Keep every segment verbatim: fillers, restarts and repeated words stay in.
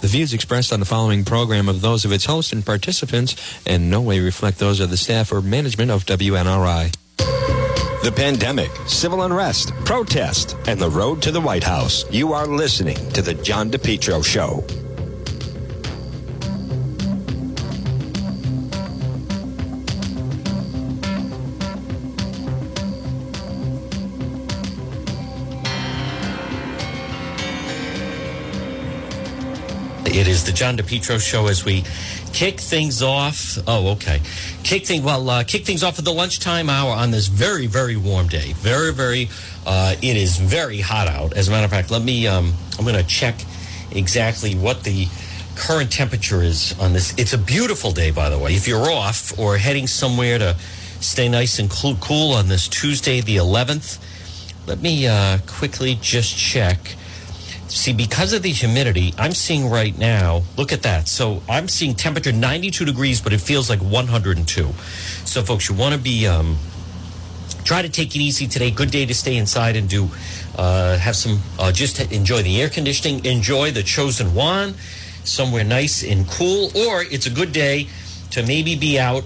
The views expressed on the following program are those of its host and participants and in no way reflect those of the staff or management of W N R I. The pandemic, civil unrest, protest, and the road to the White House. You are listening to The John DePetro Show. It is the John DePetro Show as we kick things off. Oh, okay. Kick thing. Well, uh, kick things off at the lunchtime hour on this very, very warm day. Very, very. Uh, it is very hot out. As a matter of fact, let me. Um, I'm going to check exactly what the current temperature is on this. It's a beautiful day, by the way. If you're off or heading somewhere to stay nice and cool on this Tuesday, the eleventh, let me uh, quickly just check. See, because of the humidity, I'm seeing right now, look at that. So I'm seeing temperature ninety-two degrees, but it feels like one hundred two. So, folks, you want to be, um, try to take it easy today. Good day to stay inside and do, uh, have some, uh, just enjoy the air conditioning. Enjoy the chosen one, somewhere nice and cool. Or it's a good day to maybe be out,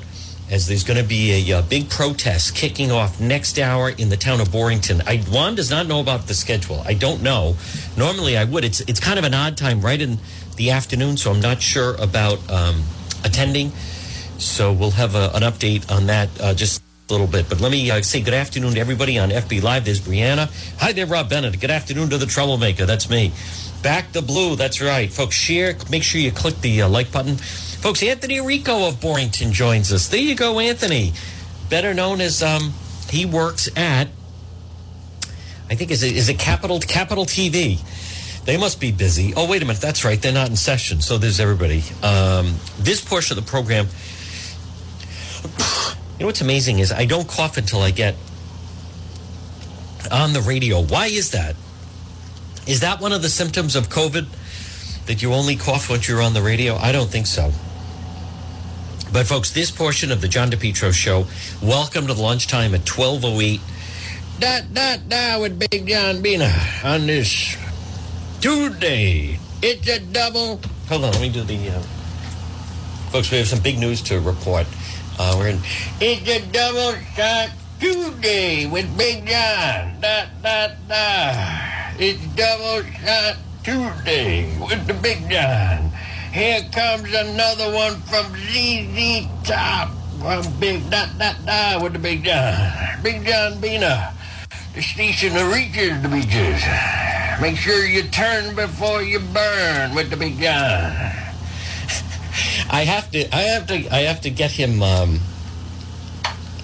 as there's going to be a, a big protest kicking off next hour in the town of Barrington. I, Juan does not know about the schedule. I don't know. Normally I would. It's it's kind of an odd time right in the afternoon, so I'm not sure about um, attending. So we'll have a, an update on that uh, just a little bit. But let me uh, say good afternoon to everybody on F B Live. There's Brianna. Hi there, Rob Bennett. Good afternoon to the troublemaker. That's me. Back the blue. That's right. Folks, share. Make sure you click the uh, like button. Folks, Anthony Rico of Barrington joins us. There you go, Anthony. Better known as um, he works at, I think, is it, is it Capital Capital T V? They must be busy. Oh, wait a minute. That's right. They're not in session. So there's everybody. Um, this portion of the program, you know what's amazing is I don't cough until I get on the radio. Why is that? Is that one of the symptoms of COVID, that you only cough once you're on the radio? I don't think so. But, folks, this portion of the John DePetro Show, welcome to the lunchtime at twelve oh eight. Dot, dot, dot with Big John Bina on this Tuesday. It's a double. Hold on, let me do the... Uh... Folks, we have some big news to report. Uh, we're in... It's a double shot Tuesday with Big John. Dot, dot, dot. It's double shot Tuesday with the Big John. Here comes another one from Z Z Top. From Big Dot Dot Dot with the Big John. Big John Bina. The station that reaches the beaches. Make sure you turn before you burn with the Big John. I have to. I have to. I have to get him. Um,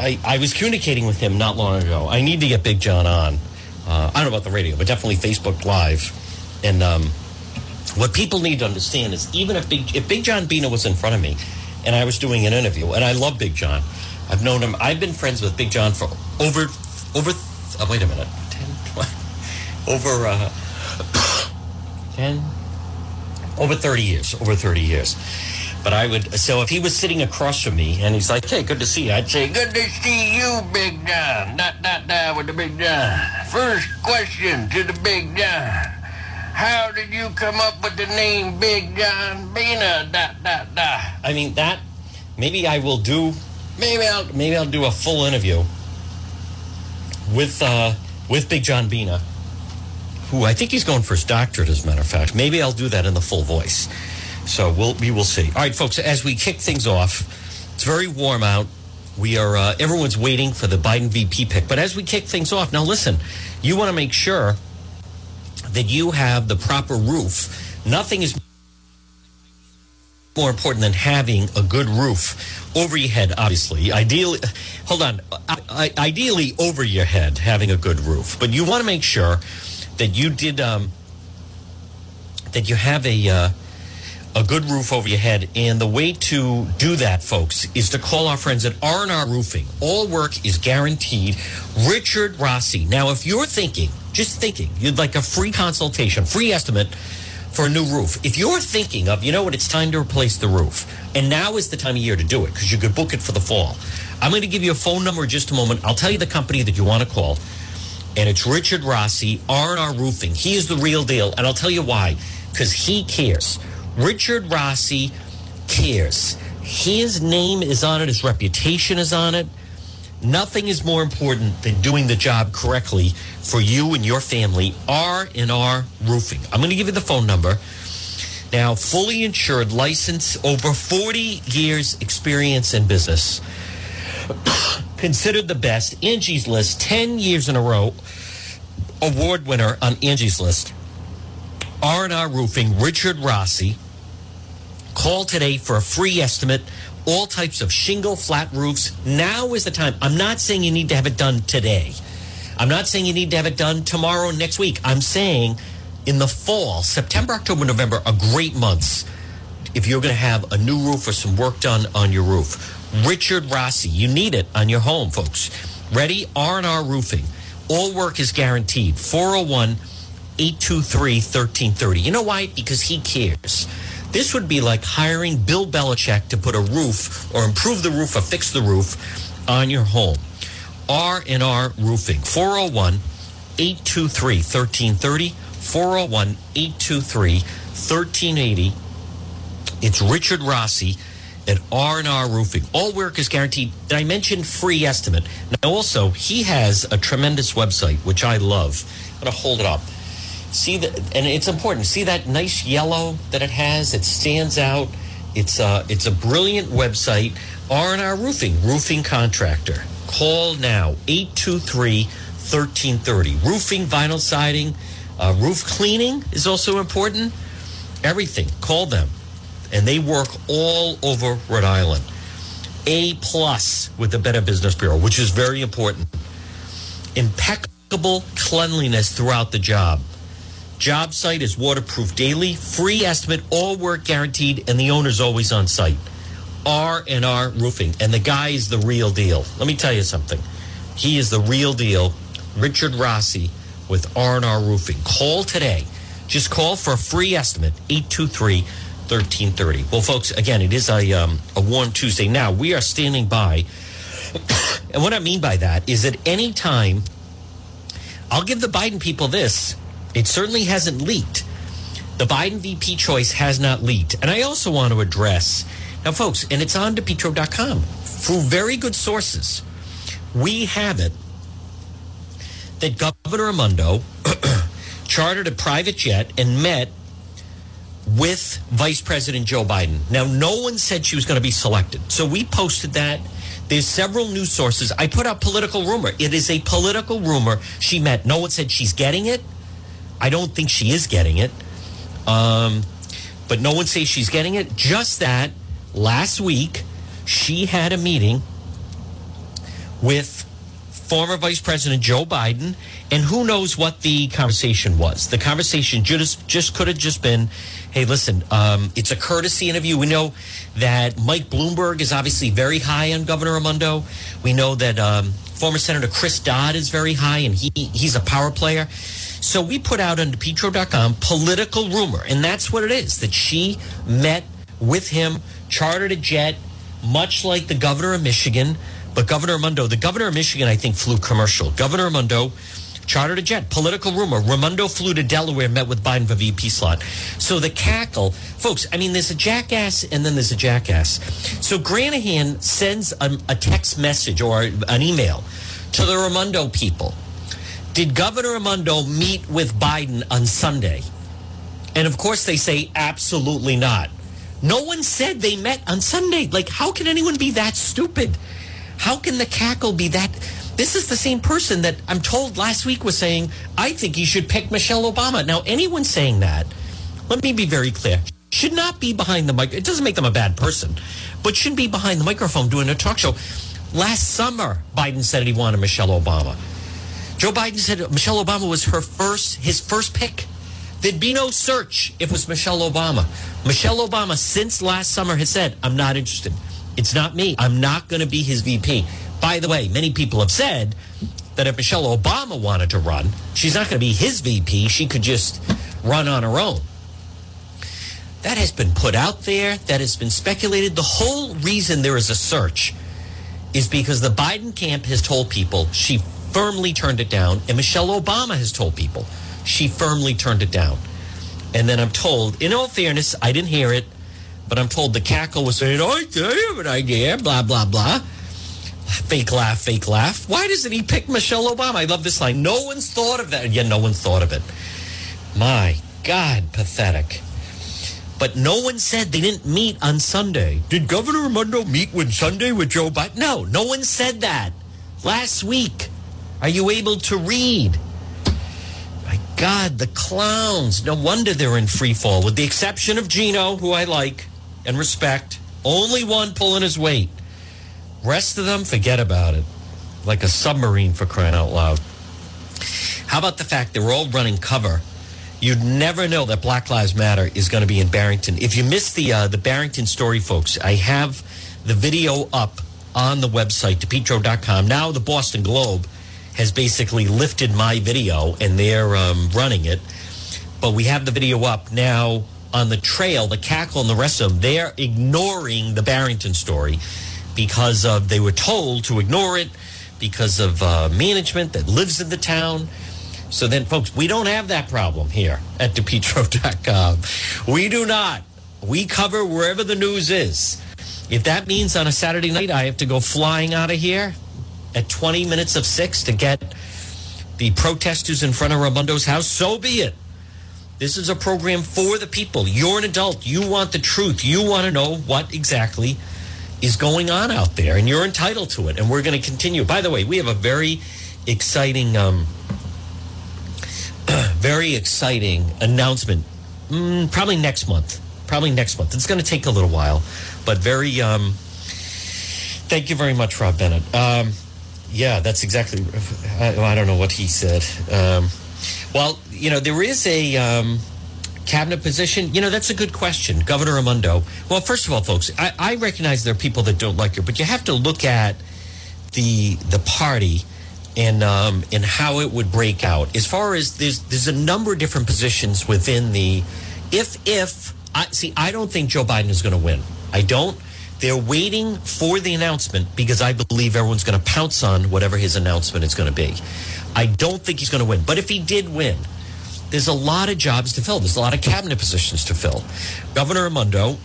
I I was communicating with him not long ago. I need to get Big John on. Uh, I don't know about the radio, but definitely Facebook Live. And um, what people need to understand is even if Big, if Big John Bina was in front of me and I was doing an interview, and I love Big John. I've known him. I've been friends with Big John for over, over. Oh, wait a minute. ten, twenty, over uh, ten, over thirty years, over thirty years. But I would, so if he was sitting across from me and he's like, hey, good to see you, I'd say, good to see you, Big John. Dot, dot, dot with the Big John. First question to the Big John. How did you come up with the name Big John Bina? Dot, dot, dot. I mean, that, maybe I will do, maybe I'll, maybe I'll do a full interview with, uh, with Big John Bina, who I think he's going for his doctorate, as a matter of fact. Maybe I'll do that in the full voice. So we'll, we will see. All right, folks, as we kick things off, it's very warm out. We are, uh, everyone's waiting for the Biden V P pick. But as we kick things off, now listen, you want to make sure that you have the proper roof. Nothing is more important than having a good roof over your head, obviously. Ideally, hold on, I, I, ideally over your head, having a good roof. But you want to make sure that you did, um, that you have a, uh, a good roof over your head. And the way to do that, folks, is to call our friends at R and R Roofing. All work is guaranteed. Richard Rossi. Now, if you're thinking, just thinking, you'd like a free consultation, free estimate for a new roof. If you're thinking of, you know what, it's time to replace the roof. And now is the time of year to do it because you could book it for the fall. I'm going to give you a phone number in just a moment. I'll tell you the company that you want to call. And it's Richard Rossi, R and R Roofing. He is the real deal. And I'll tell you why. Because he cares. Richard Rossi cares. His name is on it. His reputation is on it. Nothing is more important than doing the job correctly for you and your family. R and R Roofing. I'm going to give you the phone number. Now, fully insured, licensed, over forty years experience in business. Considered the best. Angie's List, ten years in a row. Award winner on Angie's List. R and R Roofing, Richard Rossi. Call today for a free estimate. All types of shingle, flat roofs. Now is the time. I'm not saying you need to have it done today. I'm not saying you need to have it done tomorrow, next week. I'm saying in the fall, September, October, November are great months if you're going to have a new roof or some work done on your roof. Richard Rossi, you need it on your home, folks. Ready? R and R Roofing. All work is guaranteed. four oh one, eight two three, one three three oh. You know why? Because he cares. This would be like hiring Bill Belichick to put a roof or improve the roof or fix the roof on your home. R and R Roofing, four oh one, eight two three, one three three oh, four oh one, eight two three, one three eight oh. It's Richard Rossi at R and R Roofing. All work is guaranteed. Did I mention free estimate? Now, also, he has a tremendous website, which I love. I'm going to hold it up. See that, and it's important. See that nice yellow that it has? It stands out. It's a, it's a brilliant website. R and R Roofing, roofing contractor. Call now, eight two three, one three three oh. Roofing, vinyl siding, uh, roof cleaning is also important. Everything. Call them. And they work all over Rhode Island. A-plus with the Better Business Bureau, which is very important. Impeccable cleanliness throughout the job. Job site is waterproof daily, free estimate, all work guaranteed, and the owner's always on site. R and R Roofing, and the guy is the real deal. Let me tell you something. He is the real deal, Richard Rossi with R and R Roofing. Call today. Just call for a free estimate, eight two three, one three three oh. Well, folks, again, it is a, um, a warm Tuesday. Now, we are standing by, and what I mean by that is at any time, I'll give the Biden people this. It certainly hasn't leaked. The Biden V P choice has not leaked. And I also want to address, now, folks, and it's on DePetro dot com through very good sources. We have it that Governor Raimondo chartered a private jet and met with Vice President Joe Biden. Now, no one said she was going to be selected. So we posted that. There's several news sources. I put out political rumor. It is a political rumor. She met. No one said she's getting it. I don't think she is getting it, um, but no one says she's getting it. Just that last week she had a meeting with former Vice President Joe Biden, and who knows what the conversation was. The conversation just, just could have just been, hey, listen, um, it's a courtesy interview. We know that Mike Bloomberg is obviously very high on Governor Raimondo. We know that um, former Senator Chris Dodd is very high, and he he's a power player. So we put out on DePetro dot com political rumor, and that's what it is, that she met with him, chartered a jet, much like the governor of Michigan. But Governor Raimondo, the governor of Michigan, I think, flew commercial. Governor Raimondo chartered a jet, political rumor. Raimondo flew to Delaware, met with Biden for V P slot. So the cackle, folks, I mean, there's a jackass and then there's a jackass. So Granahan sends a, a text message or an email to the Raimondo people. Did Governor Raimondo meet with Biden on Sunday? And, of course, they say absolutely not. No one said they met on Sunday. Like, how can anyone be that stupid? How can the cackle be that? This is the same person that I'm told last week was saying, I think he should pick Michelle Obama. Now, anyone saying that, let me be very clear, should not be behind the mic. It doesn't make them a bad person, but shouldn't be behind the microphone doing a talk show. Last summer, Biden said he wanted Michelle Obama. Joe Biden said Michelle Obama was her first, his first pick. There'd be no search if it was Michelle Obama. Michelle Obama, since last summer, has said, I'm not interested. It's not me. I'm not going to be his V P. By the way, many people have said that if Michelle Obama wanted to run, she's not going to be his V P. She could just run on her own. That has been put out there. That has been speculated. The whole reason there is a search is because the Biden camp has told people she firmly turned it down, and Michelle Obama has told people she firmly turned it down. And then I'm told, in all fairness, I didn't hear it, but I'm told the cackle was saying, oh, I have an idea, blah, blah, blah. Fake laugh, fake laugh. Why doesn't he pick Michelle Obama? I love this line. No one's thought of that. Yeah, no one's thought of it. My God, pathetic. But no one said they didn't meet on Sunday. Did Governor Raimondo meet with Sunday with Joe Biden? No, no one said that. Last week, are you able to read? My God, the clowns. No wonder they're in free fall. With the exception of Gino, who I like and respect, only one pulling his weight. Rest of them, forget about it. Like a submarine, for crying out loud. How about the fact they're all running cover? You'd never know that Black Lives Matter is going to be in Barrington. If you missed the uh, the Barrington story, folks, I have the video up on the website, DePetro dot com. Now the Boston Globe has basically lifted my video, and they're um, running it. But we have the video up now on the trail, the cackle and the rest of them. They're ignoring the Barrington story because of they were told to ignore it because of uh, management that lives in the town. So then, folks, we don't have that problem here at DePetro dot com. We do not. We cover wherever the news is. If that means on a Saturday night I have to go flying out of here at twenty minutes of six to get the protesters in front of Raimondo's house, so be it. This is a program for the people. You're an adult. You want the truth. You want to know what exactly is going on out there, and you're entitled to it, and we're going to continue. By the way, we have a very exciting... Um, Very exciting announcement, mm, probably next month, probably next month. It's going to take a little while, but very, um, thank you very much, Rob Bennett. Um, yeah, that's exactly, I, I don't know what he said. Um, well, you know, there is a um, cabinet position. You know, that's a good question, Governor Raimondo. Well, first of all, folks, I, I recognize there are people that don't like her, but you have to look at the the party and um, and how it would break out. As far as there's there's a number of different positions within the, if, if, I see, I don't think Joe Biden is going to win. I don't. They're waiting for the announcement because I believe everyone's going to pounce on whatever his announcement is going to be. I don't think he's going to win. But if he did win, there's a lot of jobs to fill. There's a lot of cabinet positions to fill. Governor Raimondo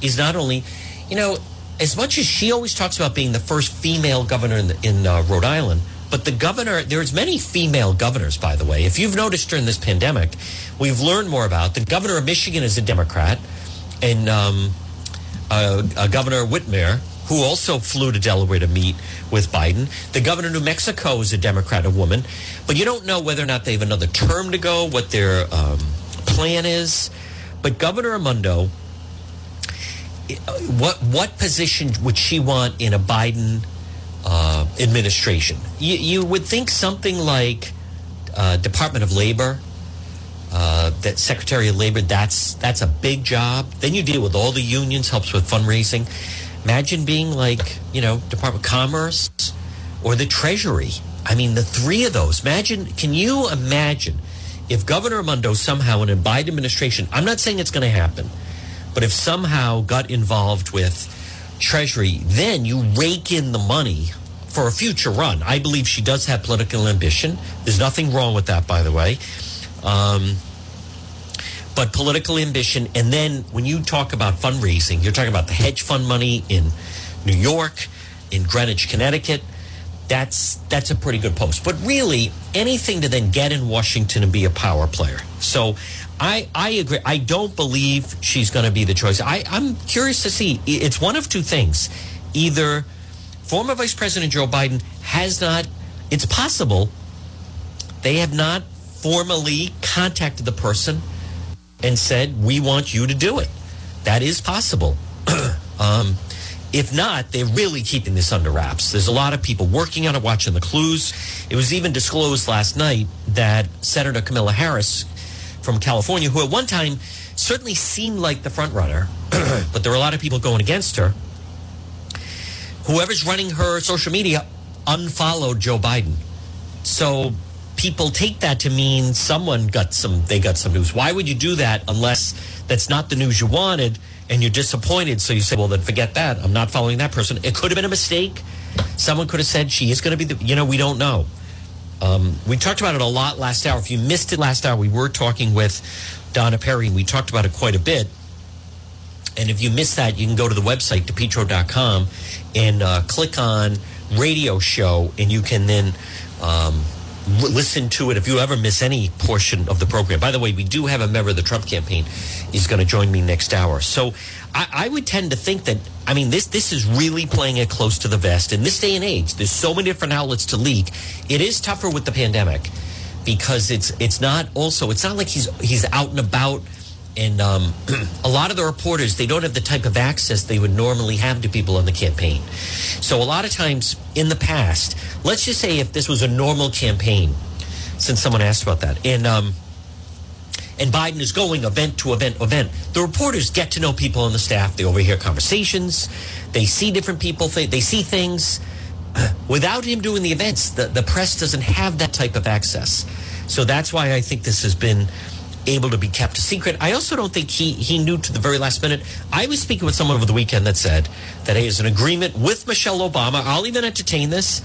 is not only, you know, as much as she always talks about being the first female governor in, the, in uh, Rhode Island, but the governor, there's many female governors, by the way. If you've noticed during this pandemic, we've learned more about the governor of Michigan is a Democrat, and um, uh, uh, Governor Whitmer, who also flew to Delaware to meet with Biden. The governor of New Mexico is a Democrat, a woman. But you don't know whether or not they have another term to go, what their um, plan is. But Governor Raimondo, what, what position would she want in a Biden Uh, administration? You, you would think something like uh, Department of Labor, uh, that Secretary of Labor. That's that's a big job. Then you deal with all the unions, helps with fundraising. Imagine being like, you know, Department of Commerce or the Treasury. I mean, the three of those. Imagine. Can you imagine if Governor Raimondo somehow in a Biden administration? I'm not saying it's going to happen, but if somehow got involved with Treasury, then you rake in the money for a future run. I believe she does have political ambition. There's nothing wrong with that, by the way. Um, but political ambition, and then when you talk about fundraising, you're talking about the hedge fund money in New York, in Greenwich, Connecticut. That's that's a pretty good post. But really, anything to then get in Washington and be a power player. So I, I agree. I don't believe she's going to be the choice. I, I'm curious to see. It's one of two things. Either former Vice President Joe Biden has not, it's possible, they have not formally contacted the person and said, we want you to do it. That is possible. um If not, they're really keeping this under wraps. There's a lot of people working on it, watching the clues. It was even disclosed last night that Senator Kamala Harris from California, who at one time certainly seemed like the front runner, but there were a lot of people going against her. Whoever's running her social media unfollowed Joe Biden. So people take that to mean someone got some, they got some news. Why would you do that unless that's not the news you wanted? And you're disappointed, so you say, well, then forget that. I'm not following that person. It could have been a mistake. Someone could have said she is going to be the, you know, we don't know. Um, we talked about it a lot last hour. If you missed it last hour, we were talking with Donna Perry. We talked about it quite a bit. And if you missed that, you can go to the website, DePetro dot com, and uh, click on radio show, and you can then um, l- listen to it if you ever miss any portion of the program. By the way, we do have a member of the Trump campaign is going to join me next hour. So I-, I would tend to think that, I mean, this this is really playing it close to the vest. In this day and age, there's so many different outlets to leak. It is tougher with the pandemic because it's it's not also, it's not like he's he's out and about. And um, a lot of the reporters, they don't have the type of access they would normally have to people on the campaign. So a lot of times in the past, let's just say if this was a normal campaign, since someone asked about that, and um, and Biden is going event to event, event, the reporters get to know people on the staff. They overhear conversations. They see different people. They see things. Without him doing the events, the, the press doesn't have that type of access. So that's why I think this has been able to be kept a secret. I also don't think he he knew to the very last minute. I was speaking with someone over the weekend that said that hey, there's an agreement with Michelle Obama. I'll even entertain this,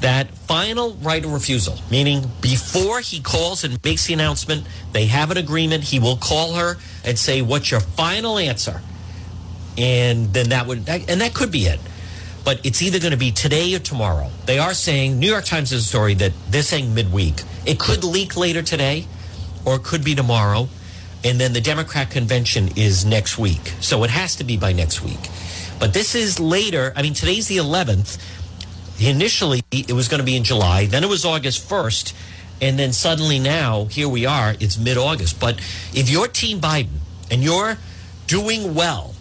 that final right of refusal, meaning before he calls and makes the announcement, they have an agreement. He will call her and say, what's your final answer? And then that would, and that could be it. But it's either going to be today or tomorrow. They are saying, New York Times has a story that they're saying midweek. It could leak later today, or it could be tomorrow. And then the Democrat convention is next week. So it has to be by next week. But this is later. I mean, today's the eleventh. Initially, it was going to be in July. Then it was August first. And then suddenly now, here we are. It's mid-August. But if you're Team Biden and you're doing well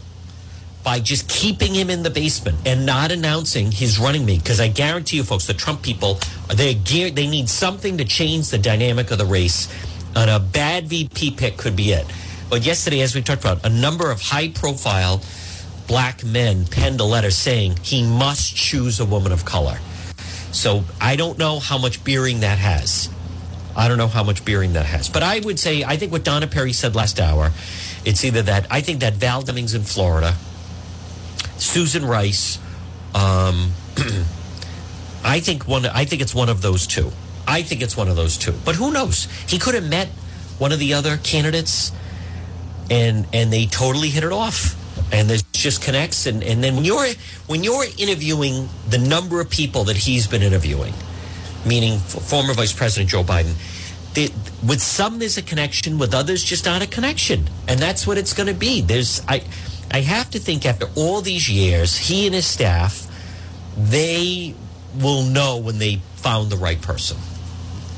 by just keeping him in the basement and not announcing his running mate, because I guarantee you, folks, the Trump people, they they need something to change the dynamic of the race. And a bad V P pick could be it. But yesterday, as we talked about, a number of high-profile black men penned a letter saying he must choose a woman of color. So I don't know how much bearing that has. I don't know how much bearing that has. But I would say, I think what Donna Perry said last hour, it's either that, I think that Val Demings in Florida, Susan Rice, um, I think one. I think it's one of those two. I think it's one of those two. But who knows? He could have met one of the other candidates and and they totally hit it off. And there's just connects. And, and then when you're when you're interviewing the number of people that he's been interviewing, meaning former Vice President Joe Biden, they, with some there's a connection, with others just not a connection. And that's what it's going to be. There's I I have to think after all these years, he and his staff, they will know when they found the right person.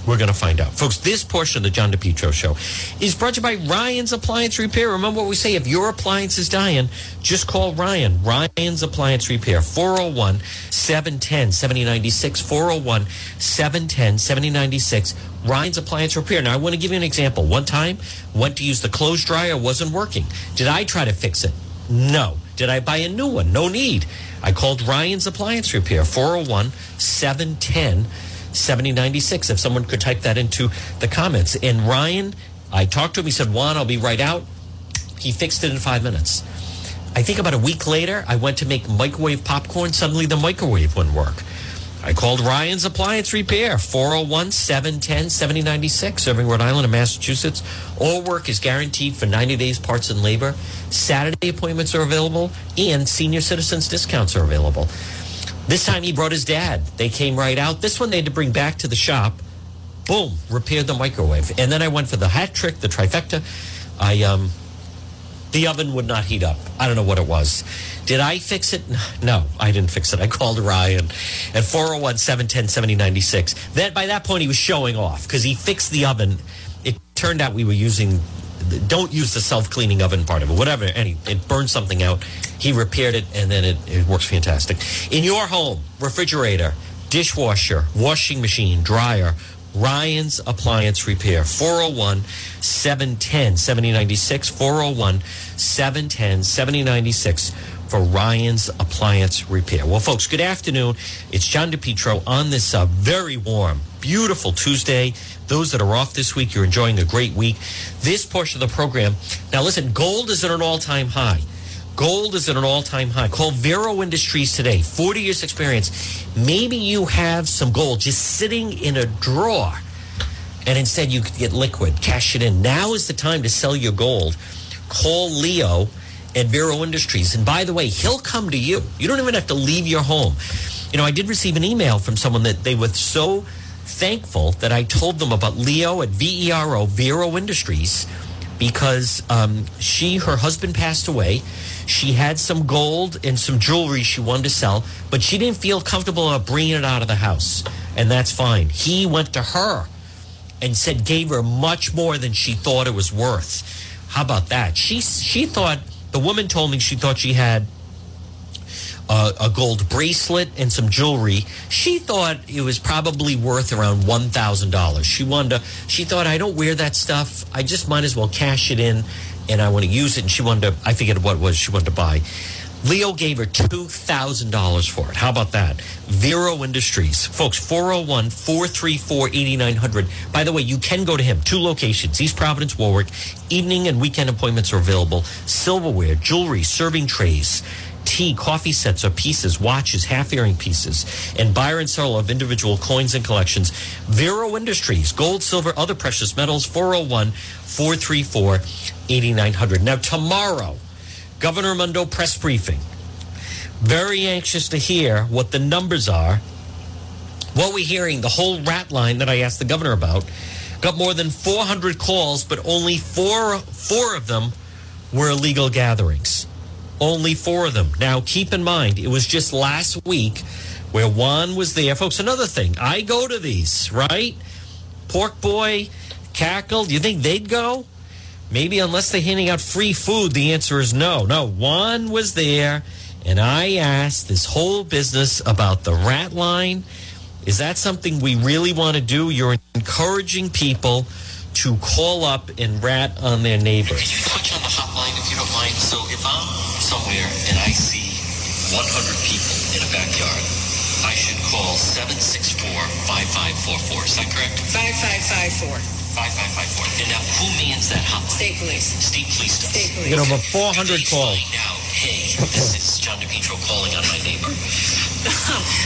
We're going to find out. Folks, this portion of the John DePetro Show is brought to you by Ryan's Appliance Repair. Remember what we say, if your appliance is dying, just call Ryan. Ryan's Appliance Repair, four oh one, seven one oh, seven oh nine six, four oh one, seven one oh, seven oh nine six, Ryan's Appliance Repair. Now, I want to give you an example. One time, went to use the clothes dryer, wasn't working. Did I try to fix it? No. Did I buy a new one? No need. I called Ryan's Appliance Repair, four oh one, seven one oh, seven oh nine six. seventy ninety-six, if someone could type that into the comments. And Ryan, I talked to him. He said, Juan, I'll be right out. He fixed it in five minutes. I think about a week later, I went to make microwave popcorn. Suddenly the microwave wouldn't work. I called Ryan's Appliance Repair, four oh one, seven one oh, seven oh nine six, serving Rhode Island and Massachusetts. All work is guaranteed for ninety days, parts and labor. Saturday appointments are available, and senior citizens discounts are available. This time he brought his dad. They came right out. This one they had to bring back to the shop. Boom, repaired the microwave. And then I went for the hat trick, the trifecta. I um, the oven would not heat up. I don't know what it was. Did I fix it? No, I didn't fix it. I called Ryan at four oh one, seven one oh, seven oh nine six. Then by that point he was showing off because he fixed the oven. It turned out we were using, don't use the self-cleaning oven part of it, whatever. And he, it burned something out. He repaired it, and then it, it works fantastic. In your home, refrigerator, dishwasher, washing machine, dryer, Ryan's Appliance Repair, four oh one, seven one oh, seven oh nine six, four oh one, seven one oh, seven oh nine six for Ryan's Appliance Repair. Well, folks, good afternoon. It's John DePetro on this uh, very warm, beautiful Tuesday. Those that are off this week, you're enjoying a great week. This portion of the program, now listen, gold is at an all-time high. Gold is at an all-time high. Call Vero Industries today. forty years experience. Maybe you have some gold just sitting in a drawer And instead, you could get liquid, cash it in. Now is the time to sell your gold. Call Leo at Vero Industries. And by the way, he'll come to you. You don't even have to leave your home. You know, I did receive an email from someone that they were so thankful that I told them about Leo at V E R O, Vero Industries, because um, she, her husband passed away. She had some gold and some jewelry she wanted to sell, but she didn't feel comfortable about bringing it out of the house. And that's fine. He went to her and said, gave her much more than she thought it was worth. How about that? She she thought, the woman told me she thought she had a, a gold bracelet and some jewelry. She thought it was probably worth around one thousand dollars. She wanted to, she thought, I don't wear that stuff. I just might as well cash it in, and I want to use it. And she wanted to, I forget what it was she wanted to buy. Leo gave her two thousand dollars for it. How about that? Vero Industries. Folks, four oh one, four three four, eight nine zero zero. By the way, you can go to him. Two locations, East Providence, Warwick. Evening and weekend appointments are available. Silverware, jewelry, serving trays, tea, coffee sets or pieces, watches, half-earring pieces, and buyer and seller of individual coins and collections. Vero Industries, gold, silver, other precious metals, four oh one, four three four, eight nine zero zero. Now, tomorrow, Governor Raimondo press briefing. Very anxious to hear what the numbers are. What we're hearing, the whole rat line that I asked the governor about, got more than four hundred calls, but only four, four of them were illegal gatherings. Only four of them. Now, keep in mind, it was just last week where Juan was there. Folks, another thing, I go to these, right? Pork Boy, Cackle, do you think they'd go? Maybe unless they're handing out free food, the answer is no. No, Juan was there, and I asked this whole business about the rat line. Is that something we really want to do? You're encouraging people to call up and rat on their neighbors. Could you touch on the hotline if you don't mind? So if I'm somewhere and I see one hundred people in a backyard, I should call seven six four, five five four four. Is that correct? five five five four. five five five four. And now, who mans that hotline? State police. State police does. State police. Get over four hundred calls. Now, hey, this is John DePetro calling on my neighbor.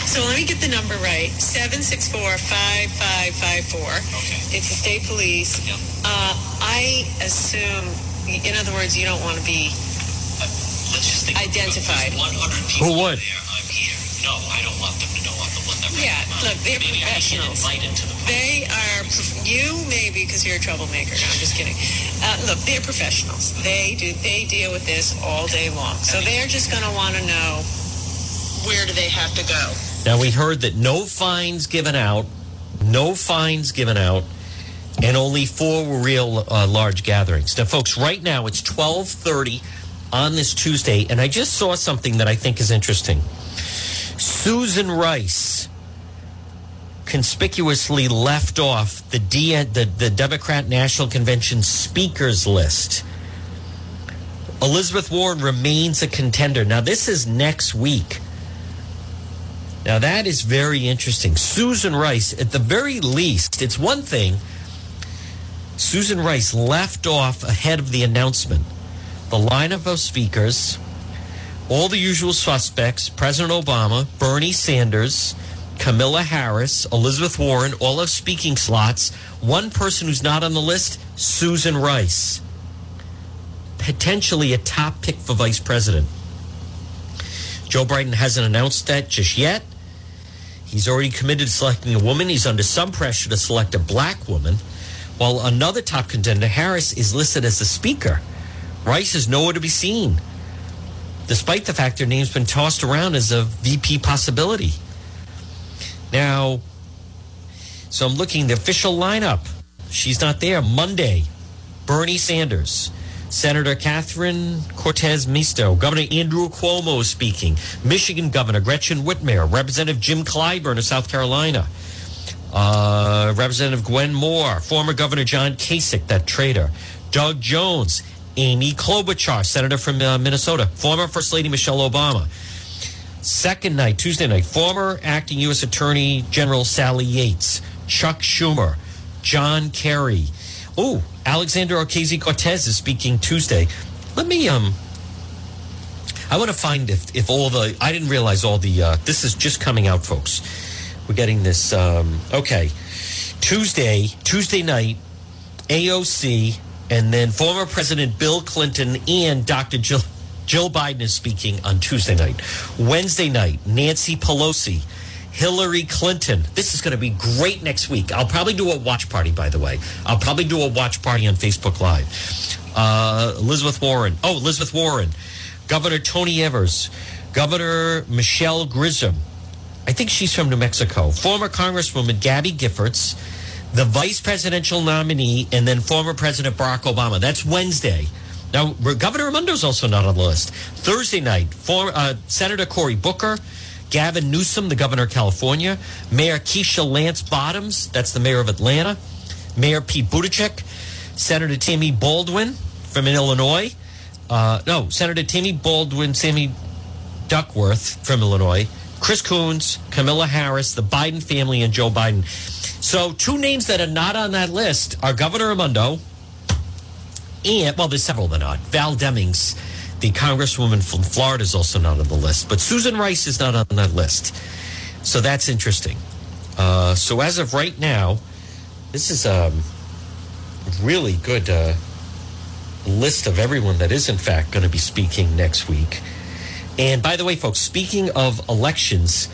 So let me get the number right. seven six four, five five five four. Okay. It's the state police. Yep. Uh, I assume, in other words, you don't want to be uh, let's just think identified. one hundred people who would? There. I'm here. No, I don't want them to know I'm the one that yeah, look, they're maybe professionals. I can invite them to the party. They are, you maybe, because you're a troublemaker. No, I'm just kidding. Uh, look, they're professionals. They do. They deal with this all day long. So they're just going to want to know, where do they have to go? Now, we heard that no fines given out, no fines given out, and only four were real uh, large gatherings. Now, folks, right now it's twelve thirty on this Tuesday, and I just saw something that I think is interesting. Susan Rice conspicuously left off the, D- the the Democrat National Convention speakers list. Elizabeth Warren remains a contender. Now, this is next week. Now, that is very interesting. Susan Rice, at the very least, it's one thing. Susan Rice left off ahead of the announcement. The lineup of speakers, all the usual suspects, President Obama, Bernie Sanders, Kamala Harris, Elizabeth Warren, all have speaking slots. One person who's not on the list, Susan Rice, potentially a top pick for vice president. Joe Biden hasn't announced that just yet. He's already committed to selecting a woman. He's under some pressure to select a black woman, while another top contender, Harris, is listed as the speaker. Rice is nowhere to be seen, despite the fact their name's been tossed around as a V P possibility. Now, so I'm looking at the official lineup. She's not there. Monday, Bernie Sanders, Senator Catherine Cortez Misto, Governor Andrew Cuomo is speaking, Michigan Governor Gretchen Whitmer, Representative Jim Clyburn of South Carolina, uh, Representative Gwen Moore, former Governor John Kasich, that traitor, Doug Jones, Amy Klobuchar, Senator from uh, Minnesota, former First Lady Michelle Obama. Second night, Tuesday night, former acting U S Attorney General Sally Yates, Chuck Schumer, John Kerry. Oh, Alexandria Ocasio-Cortez is speaking Tuesday. Let me, um, I want to find if, if all the, I didn't realize all the, uh, this is just coming out, folks. We're getting this, um, okay. Tuesday, Tuesday night, A O C, and then former President Bill Clinton and Doctor Jill, Jill Biden is speaking on Tuesday night. Wednesday night, Nancy Pelosi, Hillary Clinton. This is going to be great next week. I'll probably do a watch party, by the way. I'll probably do a watch party on Facebook Live. Uh, Elizabeth Warren. Oh, Elizabeth Warren. Governor Tony Evers. Governor Michelle Grissom. I think she's from New Mexico. Former Congresswoman Gabby Giffords, the vice presidential nominee, and then former President Barack Obama. That's Wednesday. Now, Governor Raimondo's also not on the list. Thursday night, former, uh, Senator Cory Booker, Gavin Newsom, the governor of California, Mayor Keisha Lance Bottoms, that's the mayor of Atlanta, Mayor Pete Buttigieg, Senator Tammy Baldwin from Illinois. Uh, no, Senator Tammy Baldwin, Sammy Duckworth from Illinois, Chris Coons, Kamala Harris, the Biden family, and Joe Biden. So two names that are not on that list are Governor Raimondo and, well, there's several that are not. Val Demings, the Congresswoman from Florida, is also not on the list. But Susan Rice is not on that list. So that's interesting. Uh, so as of right now, this is a really good uh, list of everyone that is, in fact, going to be speaking next week. And by the way, folks, speaking of elections,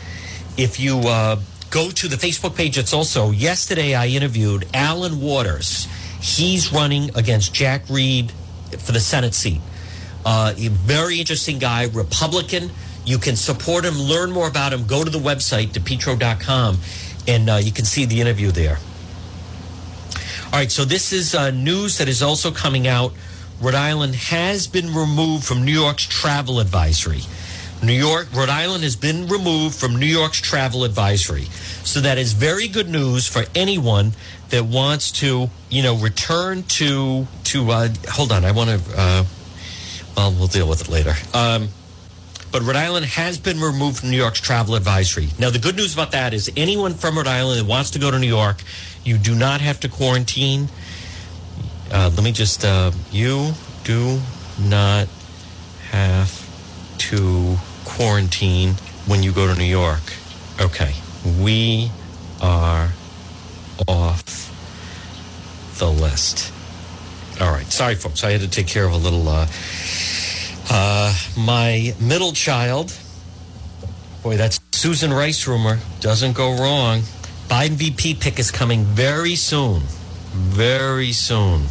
if you uh, go to the Facebook page, it's also yesterday I interviewed Alan Waters. He's running against Jack Reed for the Senate seat. Uh, a very interesting guy, Republican. You can support him, learn more about him. Go to the website, DePetro dot com, and uh, you can see the interview there. All right, so this is uh, news that is also coming out. Rhode Island has been removed from New York's travel advisory. New York, Rhode Island has been removed from New York's travel advisory. So that is very good news for anyone that wants to, you know, return to, to uh, hold on, I want to, uh, well, we'll deal with it later. Um, but Rhode Island has been removed from New York's travel advisory. Now, the good news about that is anyone from Rhode Island that wants to go to New York, you do not have to quarantine. Uh, let me just, uh, you do not have to quarantine when you go to New York. Okay. We are off the list. All right. Sorry, folks. I had to take care of a little, uh, uh, my middle child. Boy, that's Susan Rice rumor. Doesn't go wrong. Biden V P pick is coming very soon. Very soon.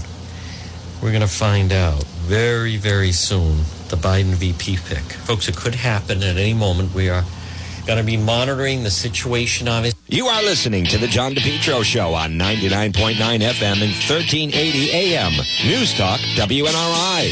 We're going to find out very, very soon the Biden V P pick. Folks, it could happen at any moment. We are going to be monitoring the situation, obviously. You are listening to The John DePetro Show on ninety-nine point nine F M and thirteen eighty A M. News Talk W N R I.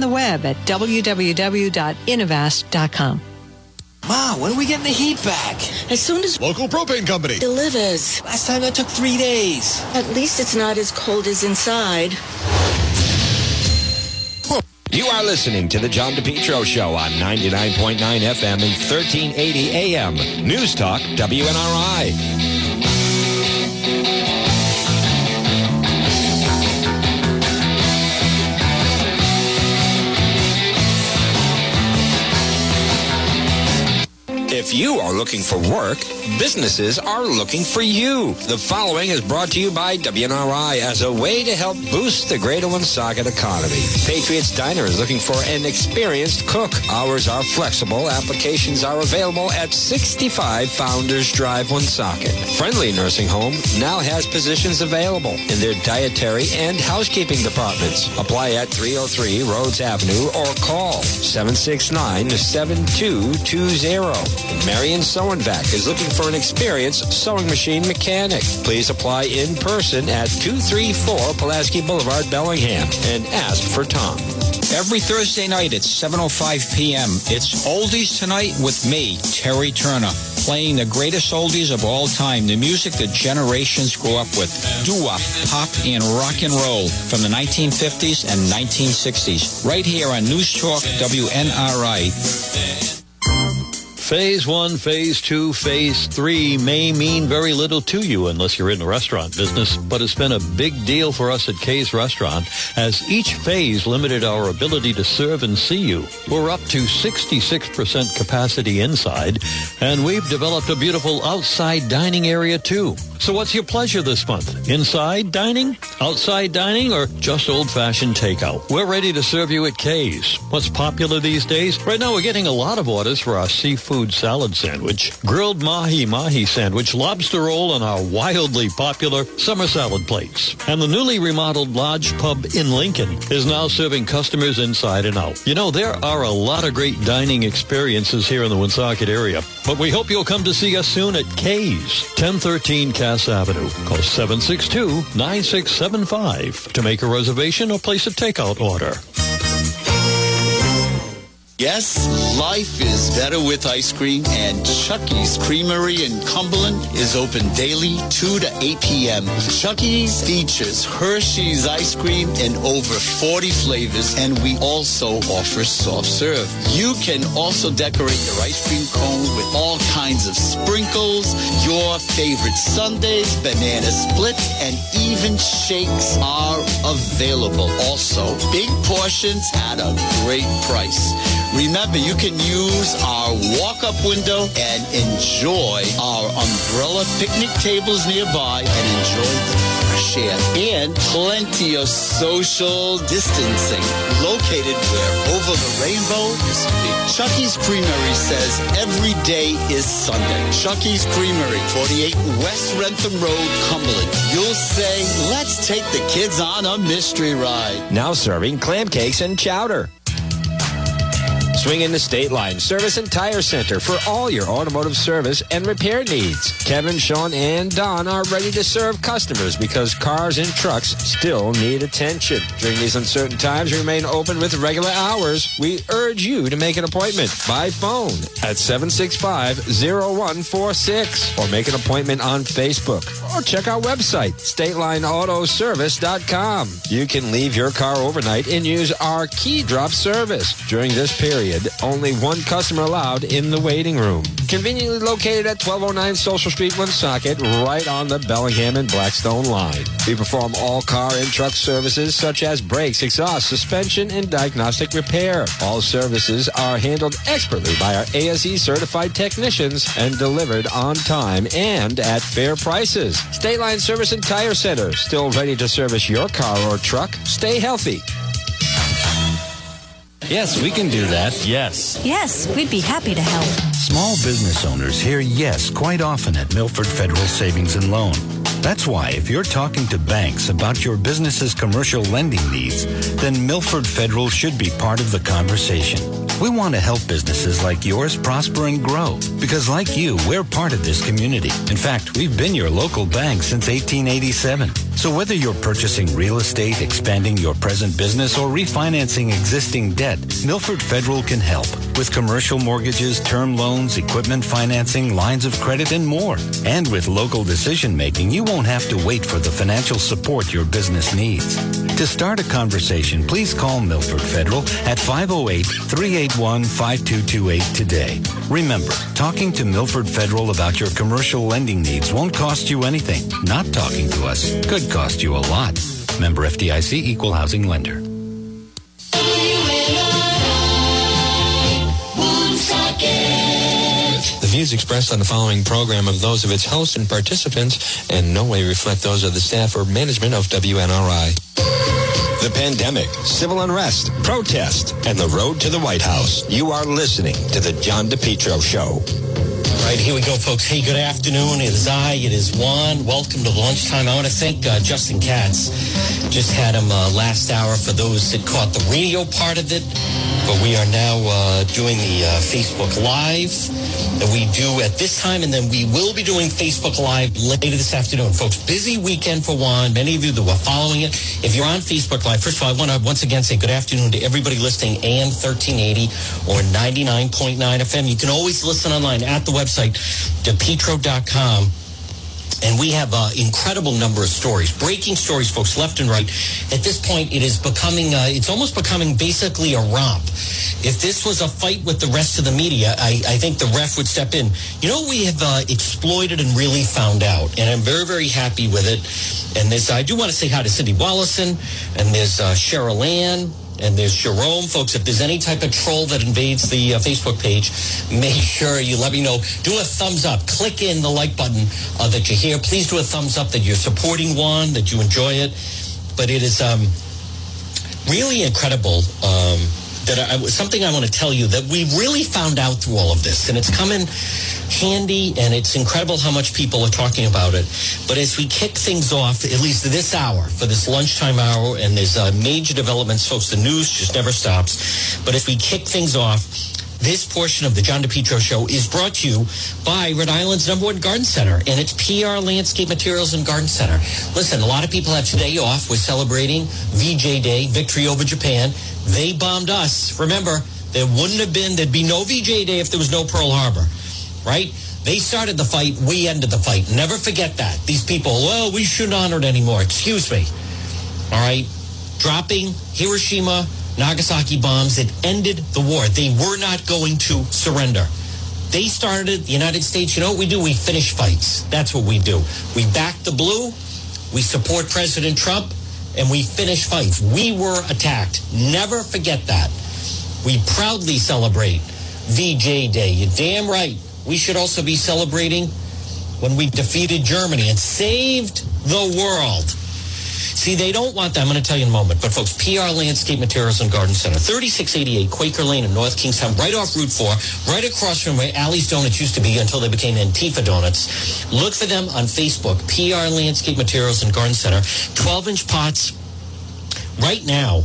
the web at w w w dot innovast dot com. Ma, when are we getting the heat back? As soon as Local Propane Company delivers. Last time that took three days. At least it's not as cold as inside. You are listening to The John DePetro Show on ninety-nine point nine F M and thirteen eighty A M. News Talk W N R I. If you are looking for work, businesses are looking for you. The following is brought to you by W N R I as a way to help boost the greater Woonsocket economy. Patriots Diner is looking for an experienced cook. Hours are flexible. Applications are available at sixty-five Founders Drive, Woonsocket. Friendly Nursing Home now has positions available in their dietary and housekeeping departments. Apply at three oh three Rhodes Avenue or call seven six nine, seven two two zero. Marion Sowenback is looking for an experienced sewing machine mechanic. Please apply in person at two thirty-four Pulaski Boulevard, Bellingham, and ask for Tom. Every Thursday night at seven oh five p.m., it's Oldies Tonight with me, Terry Turner, playing the greatest oldies of all time, the music that generations grew up with, doo-wop, pop, and rock and roll from the nineteen fifties and nineteen sixties, right here on News Talk W N R I. Phase one, phase two, phase three may mean very little to you unless you're in the restaurant business, but it's been a big deal for us at Kay's Restaurant as each phase limited our ability to serve and see you. We're up to sixty-six percent capacity inside, and we've developed a beautiful outside dining area too. So what's your pleasure this month? Inside dining, outside dining, or just old-fashioned takeout? We're ready to serve you at Kay's. What's popular these days? Right now we're getting a lot of orders for our seafood salad sandwich, grilled mahi-mahi sandwich, lobster roll on our wildly popular summer salad plates. And the newly remodeled Lodge Pub in Lincoln is now serving customers inside and out. You know, there are a lot of great dining experiences here in the Woonsocket area, but we hope you'll come to see us soon at Kay's, ten thirteen Cass Avenue. Call seven six two, nine six seven five to make a reservation or place a takeout order. Yes, life is better with ice cream, and Chuckie's Creamery in Cumberland is open daily two to eight p.m. Chuckie's features Hershey's ice cream in over forty flavors, and we also offer soft serve. You can also decorate your ice cream cone with all kinds of sprinkles, your favorite sundaes, banana splits, and even shakes are available. Also, big portions at a great price. Remember, you can use our walk-up window and enjoy our umbrella picnic tables nearby and enjoy the fresh air and plenty of social distancing. Located where over the rainbow is big. Chuckie's Creamery says every day is Sunday. Chuckie's Creamery, forty-eight West Rentham Road, Cumberland. You'll say, let's take the kids on a mystery ride. Now serving clam cakes and chowder. Swing in the State Line Service and Tire Center for all your automotive service and repair needs. Kevin, Sean, and Don are ready to serve customers because cars and trucks still need attention. During these uncertain times, we remain open with regular hours. We urge you to make an appointment by phone at seven six five, zero one four six or make an appointment on Facebook or check our website, state line auto service dot com. You can leave your car overnight and use our key drop service during this period. Only one customer allowed in the waiting room. Conveniently located at twelve oh nine Social Street, Woonsocket, right on the Bellingham and Blackstone line. We perform all car and truck services such as brakes, exhaust, suspension, and diagnostic repair. All services are handled expertly by our A S E certified technicians and delivered on time and at fair prices. State Line Service and Tire Center, still ready to service your car or truck. Stay healthy. Yes, we can do that. Yes. Yes, we'd be happy to help. Small business owners hear yes quite often at Milford Federal Savings and Loan. That's why if you're talking to banks about your business's commercial lending needs, then Milford Federal should be part of the conversation. We want to help businesses like yours prosper and grow because like you, we're part of this community. In fact, we've been your local bank since eighteen eighty-seven. So whether you're purchasing real estate, expanding your present business, or refinancing existing debt, Milford Federal can help with commercial mortgages, term loans, equipment financing, lines of credit, and more. And with local decision-making, you won't have to wait for the financial support your business needs. To start a conversation, please call Milford Federal at five oh eight, three eight one, five two two eight today. Remember, talking to Milford Federal about your commercial lending needs won't cost you anything. Not talking to us could cost you a lot. Member F D I C, Equal Housing Lender. views expressed on the following program are those of its host and participants and no way reflect those of the staff or management of W N R I. The pandemic, civil unrest, protest, and the road to the White House. You are listening to The John DePetro Show. All right, here we go, folks. Hey, good afternoon. It is I. It is Juan. Welcome to Lunchtime. I want to thank uh, Justin Katz. Just had him uh, last hour for those that caught the radio part of it. But we are now uh, doing the uh, Facebook Live that we do at this time. And then we will be doing Facebook Live later this afternoon. Folks, busy weekend for Juan. Many of you that were following it. If you're on Facebook Live, first of all, I want to once again say good afternoon to everybody listening A M thirteen eighty or ninety-nine point nine F M. You can always listen online at the website. Website, DePetro dot com. And we have an incredible number of stories, breaking stories, folks, left and right. At this point, it is becoming, uh, it's almost becoming basically a romp. If this was a fight with the rest of the media, I, I think the ref would step in. You know, we have uh, exploited and really found out, and I'm very, very happy with it. And this, I do want to say hi to Cindy Wallison, and there's uh, Cheryl Ann. And there's Jerome. Folks, if there's any type of troll that invades the uh, Facebook page, make sure you let me know. Do a thumbs up. Click in the like button uh, that you're here. Please do a thumbs up that you're supporting Juan, that you enjoy it. But it is um, really incredible um, that I, something I want to tell you that we really found out through all of this. And it's come in handy, and it's incredible how much people are talking about it. But as we kick things off, at least this hour, for this lunchtime hour, and there's uh, major developments, folks, the news just never stops. But as we kick things off, this portion of the John DePetro Show is brought to you by Rhode Island's number one garden center, and it's P R Landscape Materials and Garden Center. Listen, a lot of people have today off. We're celebrating V J Day, victory over Japan. They bombed us. Remember, there wouldn't have been, there'd be no V J Day if there was no Pearl Harbor. Right? They started the fight. We ended the fight. Never forget that. These people, well, we shouldn't honor it anymore. Excuse me. All right? Dropping Hiroshima, Nagasaki bombs. It ended the war. They were not going to surrender. They started it. The United States, you know what we do? We finish fights. That's what we do. We back the blue. We support President Trump. And we finish fights. We were attacked. Never forget that. We proudly celebrate V J Day. You're damn right. We should also be celebrating when we defeated Germany and saved the world. See, they don't want that. I'm going to tell you in a moment. But, folks, P R Landscape Materials and Garden Center, thirty-six eighty-eight Quaker Lane in North Kingstown, right off Route four, right across from where Alley's Donuts used to be until they became Antifa Donuts. Look for them on Facebook, P R Landscape Materials and Garden Center. twelve-inch pots. Right now,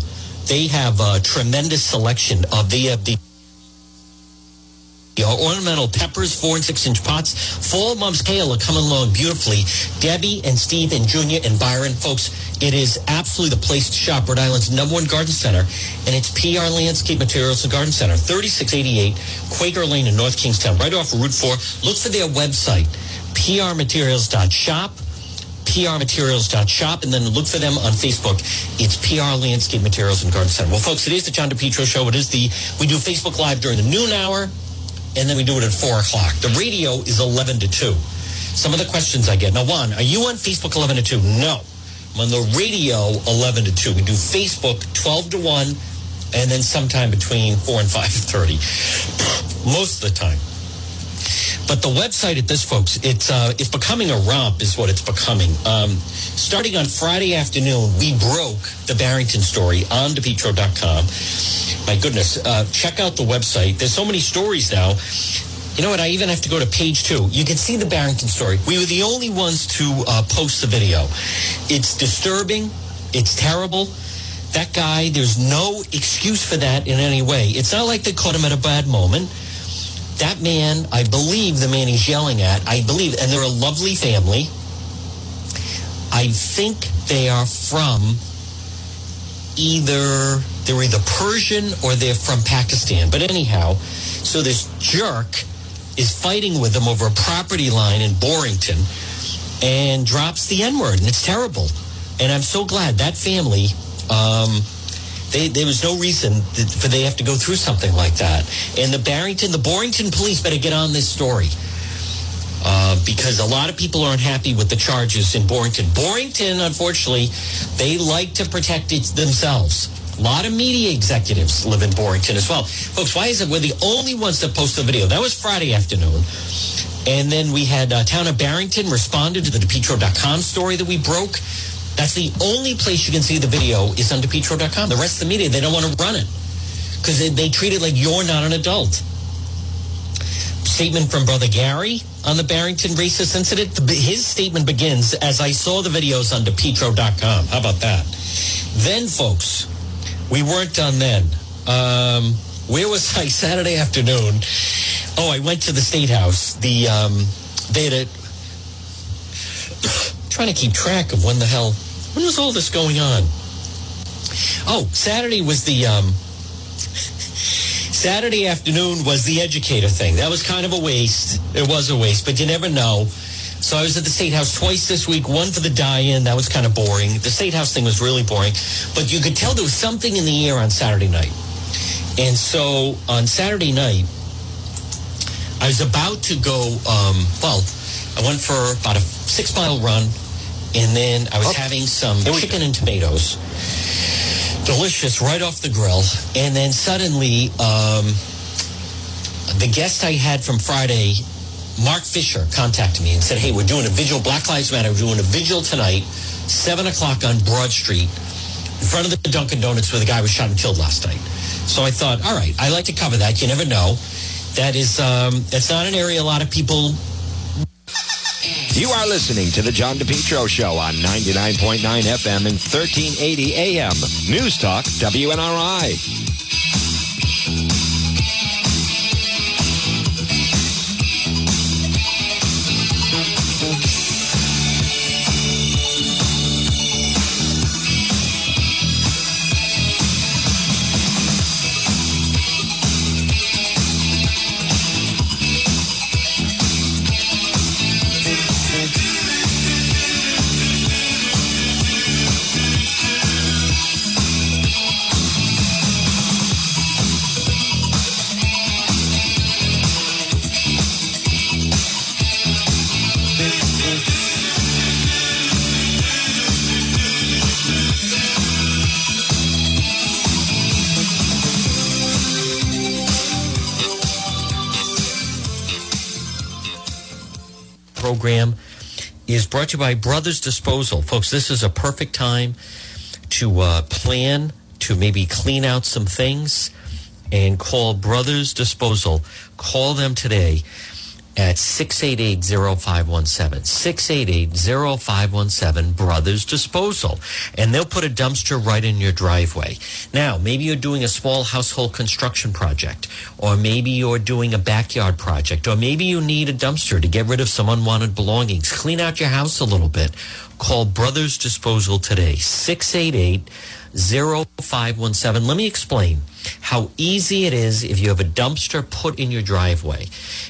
they have a tremendous selection of the... the ornamental peppers, four and six inch pots. Fall Mom's Kale are coming along beautifully. Debbie and Steve and Junior and Byron, folks, it is absolutely the place to shop. Rhode Island's number one garden center, and it's P R Landscape Materials and Garden Center, thirty-six eighty-eight Quaker Lane in North Kingstown, right off Route four. Look for their website, p r materials dot shop. p r materials dot shop, and then look for them on Facebook. It's P R Landscape Materials and Garden Center. Well, folks, it is the John DePetro Show. It is the we do Facebook Live during the noon hour. And then we do it at four o'clock. The radio is eleven to two. Some of the questions I get. Now, Juan, are you on Facebook eleven to two? No. I'm on the radio eleven to two. We do Facebook twelve to one, and then sometime between four and five thirty. Most of the time. But the website at this, folks, it's, uh, it's becoming a romp is what it's becoming. Um, starting on Friday afternoon, we broke the Barrington story on DePetro dot com. My goodness, uh, check out the website. There's so many stories now. You know what? I even have to go to page two. You can see the Barrington story. We were the only ones to uh, post the video. It's disturbing. It's terrible. That guy, there's no excuse for that in any way. It's not like they caught him at a bad moment. That man, I believe the man he's yelling at, I believe, and they're a lovely family. I think they are from... Either they're either Persian or they're from Pakistan. But anyhow, so this jerk is fighting with them over a property line in Barrington and drops the N-word. And it's terrible. And I'm so glad that family, um, they, there was no reason for they have to go through something like that. And the Barrington, the Barrington police better get on this story. Uh, because a lot of people aren't happy with the charges in Barrington. Barrington, unfortunately, they like to protect it themselves. A lot of media executives live in Barrington as well. Folks, why is it we're the only ones that post the video? That was Friday afternoon. And then we had uh, Town of Barrington responded to the DePetro dot com story that we broke. That's the only place you can see the video is on DePetro dot com. The rest of the media, they don't want to run it because they, they treat it like you're not an adult. Statement from Brother Gary on the Barrington racist incident. The, his statement begins, as I saw the videos on DePetro dot com. How about that? Then, folks, we weren't done then. Um, where was I Saturday afternoon? Oh, I went to the State House. The um, they had a, trying to keep track of when the hell, when was all this going on? Oh, Saturday was the um, Saturday afternoon was the educator thing. That was kind of a waste. It was a waste, but you never know. So I was at the State House twice this week, one for the die-in. That was kind of boring. The State House thing was really boring. But you could tell there was something in the air on Saturday night. And so on Saturday night, I was about to go, um, well, I went for about a six-mile run, and then I was oh, having some chicken and tomatoes. Delicious, right off the grill. And then suddenly, um, the guest I had from Friday, Mark Fisher, contacted me and said, hey, we're doing a vigil, Black Lives Matter, we're doing a vigil tonight, seven o'clock on Broad Street, in front of the Dunkin' Donuts where the guy was shot and killed last night. So I thought, all right, I like to cover that. You never know. That is, um, that's not an area a lot of people. You are listening to the John DePetro Show on ninety-nine point nine F M and thirteen eighty A M. News Talk W N R I. Program is brought to you by Brothers Disposal. Folks, this is a perfect time to uh, plan, to maybe clean out some things, and call Brothers Disposal. Call them today at six eight eight, zero five one seven. six eight eight, zero five one seven, Brothers Disposal. And they'll put a dumpster right in your driveway. Now, maybe you're doing a small household construction project, or maybe you're doing a backyard project, or maybe you need a dumpster to get rid of some unwanted belongings. Clean out your house a little bit. Call Brothers Disposal today, six eight eight, zero five one seven. Let me explain how easy it is if you have a dumpster put in your driveway.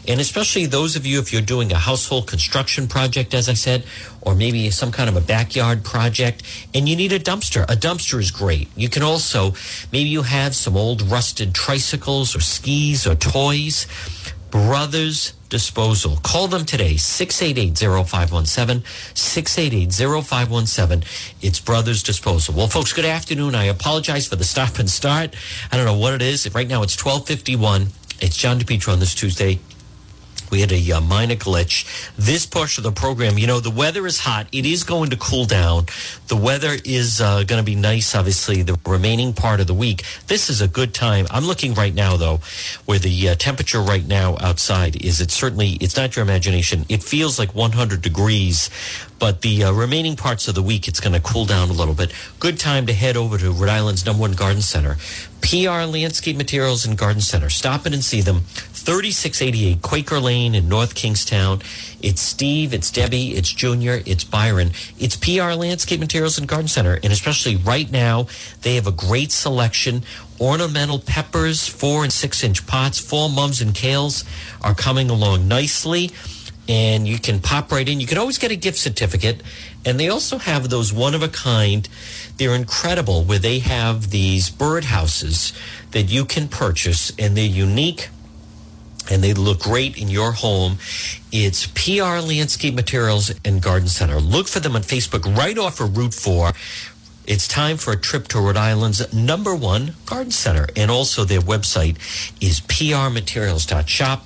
And especially those of you, if you're doing a household construction project, as I said, or maybe some kind of a backyard project, and you need a dumpster. A dumpster is great. You can also, maybe you have some old rusted tricycles or skis or toys. Brothers Disposal. Call them today, six eight eight, zero five one seven, six eight eight, zero five one seven. It's Brothers Disposal. Well, folks, good afternoon. I apologize for the stop and start. I don't know what it is. Right now it's twelve fifty-one. It's John DePetro on this Tuesday. We had a uh, minor glitch. This portion of the program, you know, the weather is hot. It is going to cool down. The weather is uh, going to be nice, obviously, the remaining part of the week. This is a good time. I'm looking right now, though, where the uh, temperature right now outside is. It's certainly, it's not your imagination. It feels like one hundred degrees. But the uh, remaining parts of the week, it's going to cool down a little bit. Good time to head over to Rhode Island's number one garden center, P R Landscape Materials and Garden Center. Stop in and see them, thirty-six eighty-eight Quaker Lane in North Kingstown. It's Steve, it's Debbie, it's Junior, it's Byron. It's P R Landscape Materials and Garden Center. And especially right now, they have a great selection. Ornamental peppers, four and six inch pots, fall mums and kales are coming along nicely. And you can pop right in. You can always get a gift certificate. And they also have those one-of-a-kind. They're incredible, where they have these birdhouses that you can purchase. And they're unique, and they look great in your home. It's P R Landscape Materials and Garden Center. Look for them on Facebook, right off of Route four. It's time for a trip to Rhode Island's number one garden center. And also their website is p r materials dot shop.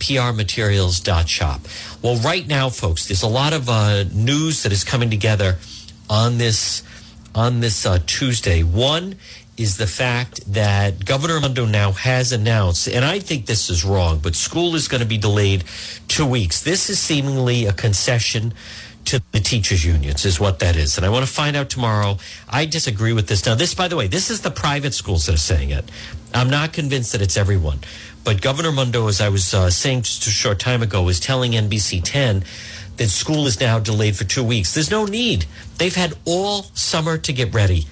p r materials dot shop. Well, right now, folks, there's a lot of uh, news that is coming together on this on this uh, Tuesday. One is the fact that Governor Raimondo now has announced, and I think this is wrong, but school is going to be delayed two weeks. This is seemingly a concession to the teachers' unions is what that is. And I want to find out tomorrow. I disagree with this. Now, this, by the way, this is the private schools that are saying it. I'm not convinced that it's everyone. But Governor Raimondo, as I was uh, saying just a short time ago, is telling N B C ten that school is now delayed for two weeks. There's no need. They've had all summer to get ready.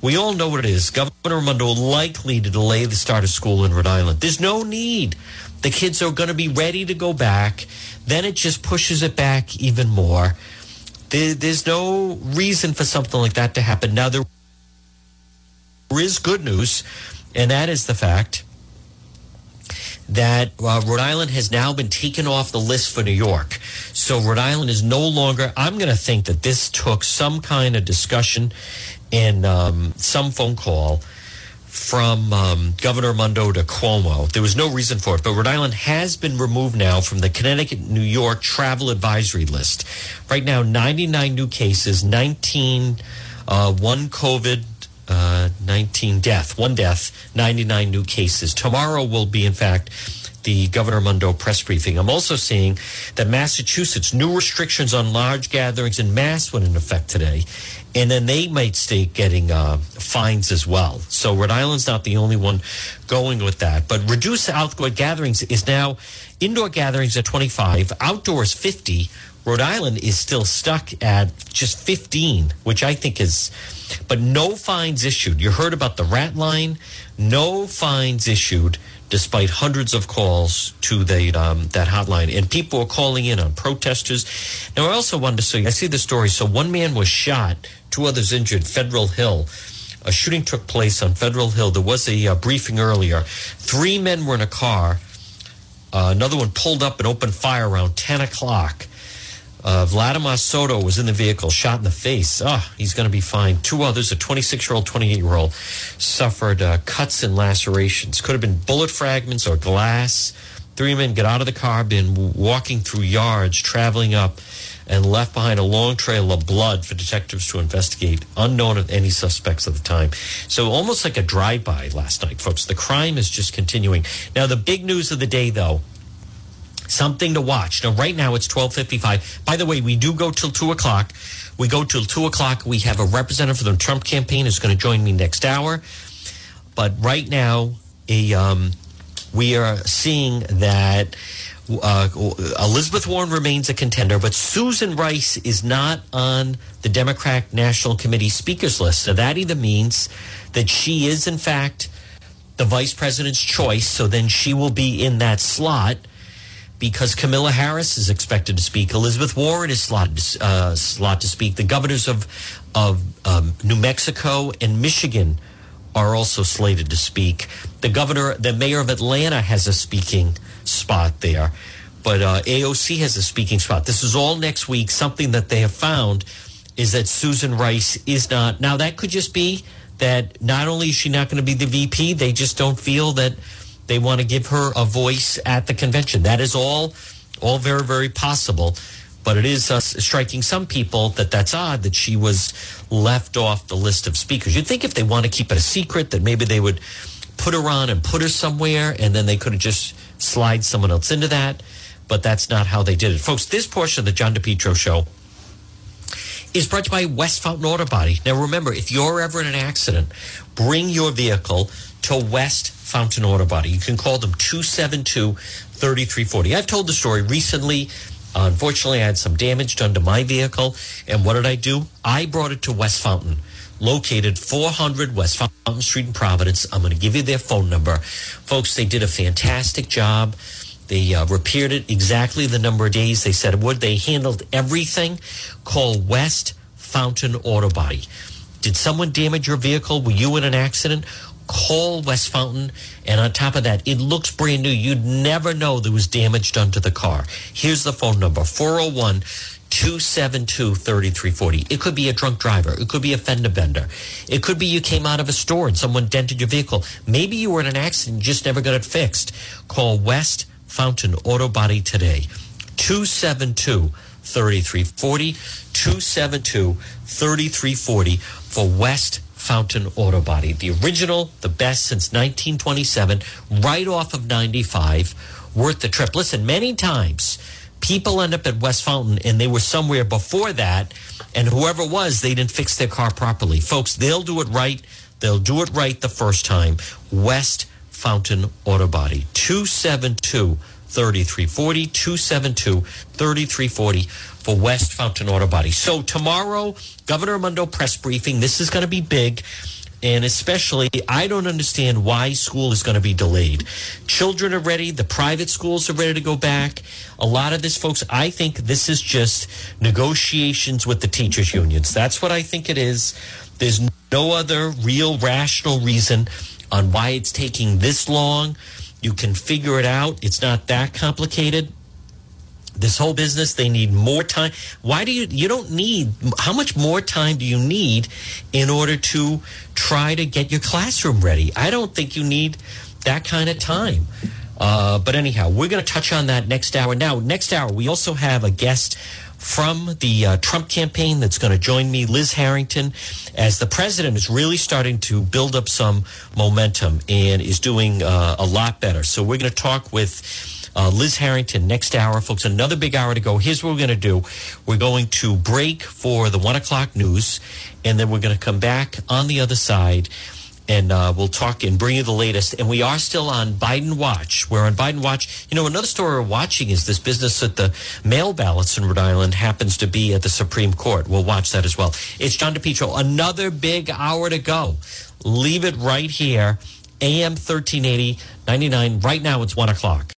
We all know what it is. Governor Raimondo likely to delay the start of school in Rhode Island. There's no need. The kids are going to be ready to go back. Then it just pushes it back even more. There, there's no reason for something like that to happen. Now, there is good news, and that is the fact that uh, Rhode Island has now been taken off the list for New York. So Rhode Island is no longer, I'm going to think that this took some kind of discussion and um, some phone call from um, Governor Raimondo to Cuomo. There was no reason for it, but Rhode Island has been removed now from the Connecticut-New York travel advisory list. Right now, ninety-nine new cases, nineteen, uh, one COVID, Uh, nineteen death, one death, ninety-nine new cases. Tomorrow will be, in fact, the Governor Raimondo press briefing. I'm also seeing that Massachusetts, new restrictions on large gatherings in mass went into effect today. And then they might stay getting uh, fines as well. So Rhode Island's not the only one going with that. But reduced outdoor gatherings is now indoor gatherings at twenty-five, outdoors fifty. Rhode Island is still stuck at just fifteen, which I think is, but no fines issued. You heard about the rat line, no fines issued, despite hundreds of calls to the, um, that hotline. And people are calling in on protesters. Now, I also wanted to say, I see the story. So one man was shot, two others injured, Federal Hill. A shooting took place on Federal Hill. There was a uh, briefing earlier. Three men were in a car. Uh, another one pulled up and opened fire around ten o'clock. Uh, Vladimir Soto was in the vehicle, shot in the face. Ah, oh, he's going to be fine. Two others, a twenty-six-year-old, twenty-eight-year-old, suffered uh, cuts and lacerations. Could have been bullet fragments or glass. Three men get out of the car, been walking through yards, traveling up, and left behind a long trail of blood for detectives to investigate, unknown of any suspects at the time. So almost like a drive-by last night, folks. The crime is just continuing. Now, the big news of the day, though, something to watch. Now, right now, it's twelve fifty-five. By the way, we do go till two o'clock. We go till two o'clock. We have a representative for the Trump campaign who's going to join me next hour. But right now, a, um, we are seeing that uh, Elizabeth Warren remains a contender, but Susan Rice is not on the Democratic National Committee speakers list. So that either means that she is, in fact, the vice president's choice, so then she will be in that slot, because Kamala Harris is expected to speak. Elizabeth Warren is slotted uh, slot to speak. The governors of, of um, New Mexico and Michigan are also slated to speak. The governor, the mayor of Atlanta has a speaking spot there. But uh, A O C has a speaking spot. This is all next week. Something that they have found is that Susan Rice is not. Now, that could just be that not only is she not going to be the V P, they just don't feel that they want to give her a voice at the convention. That is all all very, very possible. But it is uh, striking some people that that's odd that she was left off the list of speakers. You'd think if they want to keep it a secret that maybe they would put her on and put her somewhere, and then they could have just slide someone else into that. But that's not how they did it. Folks, this portion of the John DePetro Show is brought to you by West Fountain Auto Body. Now, remember, if you're ever in an accident, bring your vehicle to West Fountain Auto Body. You can call them two seven two, three three four zero. I've told the story recently. Uh, unfortunately, I had some damage done to my vehicle. And what did I do? I brought it to West Fountain, located four hundred West Fountain Street in Providence. I'm going to give you their phone number. Folks, they did a fantastic job. They uh, repaired it exactly the number of days they said it would. They handled everything. Call West Fountain Auto Body. Did someone damage your vehicle? Were you in an accident? Call West Fountain, and on top of that, it looks brand new. You'd never know there was damage done to the car. Here's the phone number, 401 two seven two, three three four zero. It could be a drunk driver. It could be a fender bender. It could be you came out of a store and someone dented your vehicle. Maybe you were in an accident and just never got it fixed. Call West Fountain Auto Body today. two seven two, three three four zero. two seven two, three three four zero for West Fountain Auto Body. The original, the best since nineteen twenty-seven, right off of ninety-five. Worth the trip. Listen, many times people end up at West Fountain and they were somewhere before that, and whoever was, they didn't fix their car properly. Folks, they'll do it right. They'll do it right the first time. West Fountain Auto Body. two seven two, three three four zero. two seven two, three three four zero for West Fountain Auto Body. So tomorrow, Governor Raimondo press briefing. This is going to be big. And especially, I don't understand why school is going to be delayed. Children are ready. The private schools are ready to go back. A lot of this, folks, I think this is just negotiations with the teachers' unions. That's what I think it is. There's no other real rational reason on why it's taking this long. You can figure it out. It's not that complicated. This whole business, they need more time. Why do you, you don't need, how much more time do you need in order to try to get your classroom ready? I don't think you need that kind of time. Uh, but anyhow, we're going to touch on that next hour. Now, next hour, we also have a guest from the uh, Trump campaign that's going to join me, Liz Harrington, as the president is really starting to build up some momentum and is doing uh, a lot better. So we're going to talk with Uh, Liz Harrington next hour. Folks, another big hour to go. Here's what we're going to do. We're going to break for the one o'clock news, and then we're going to come back on the other side, and uh, we'll talk and bring you the latest. And we are still on Biden Watch. We're on Biden Watch. You know, another story we're watching is this business that the mail ballots in Rhode Island happens to be at the Supreme Court. We'll watch that as well. It's John DePetro. Another big hour to go. Leave it right here. A M thirteen eighty, ninety-nine. Right now, it's one o'clock.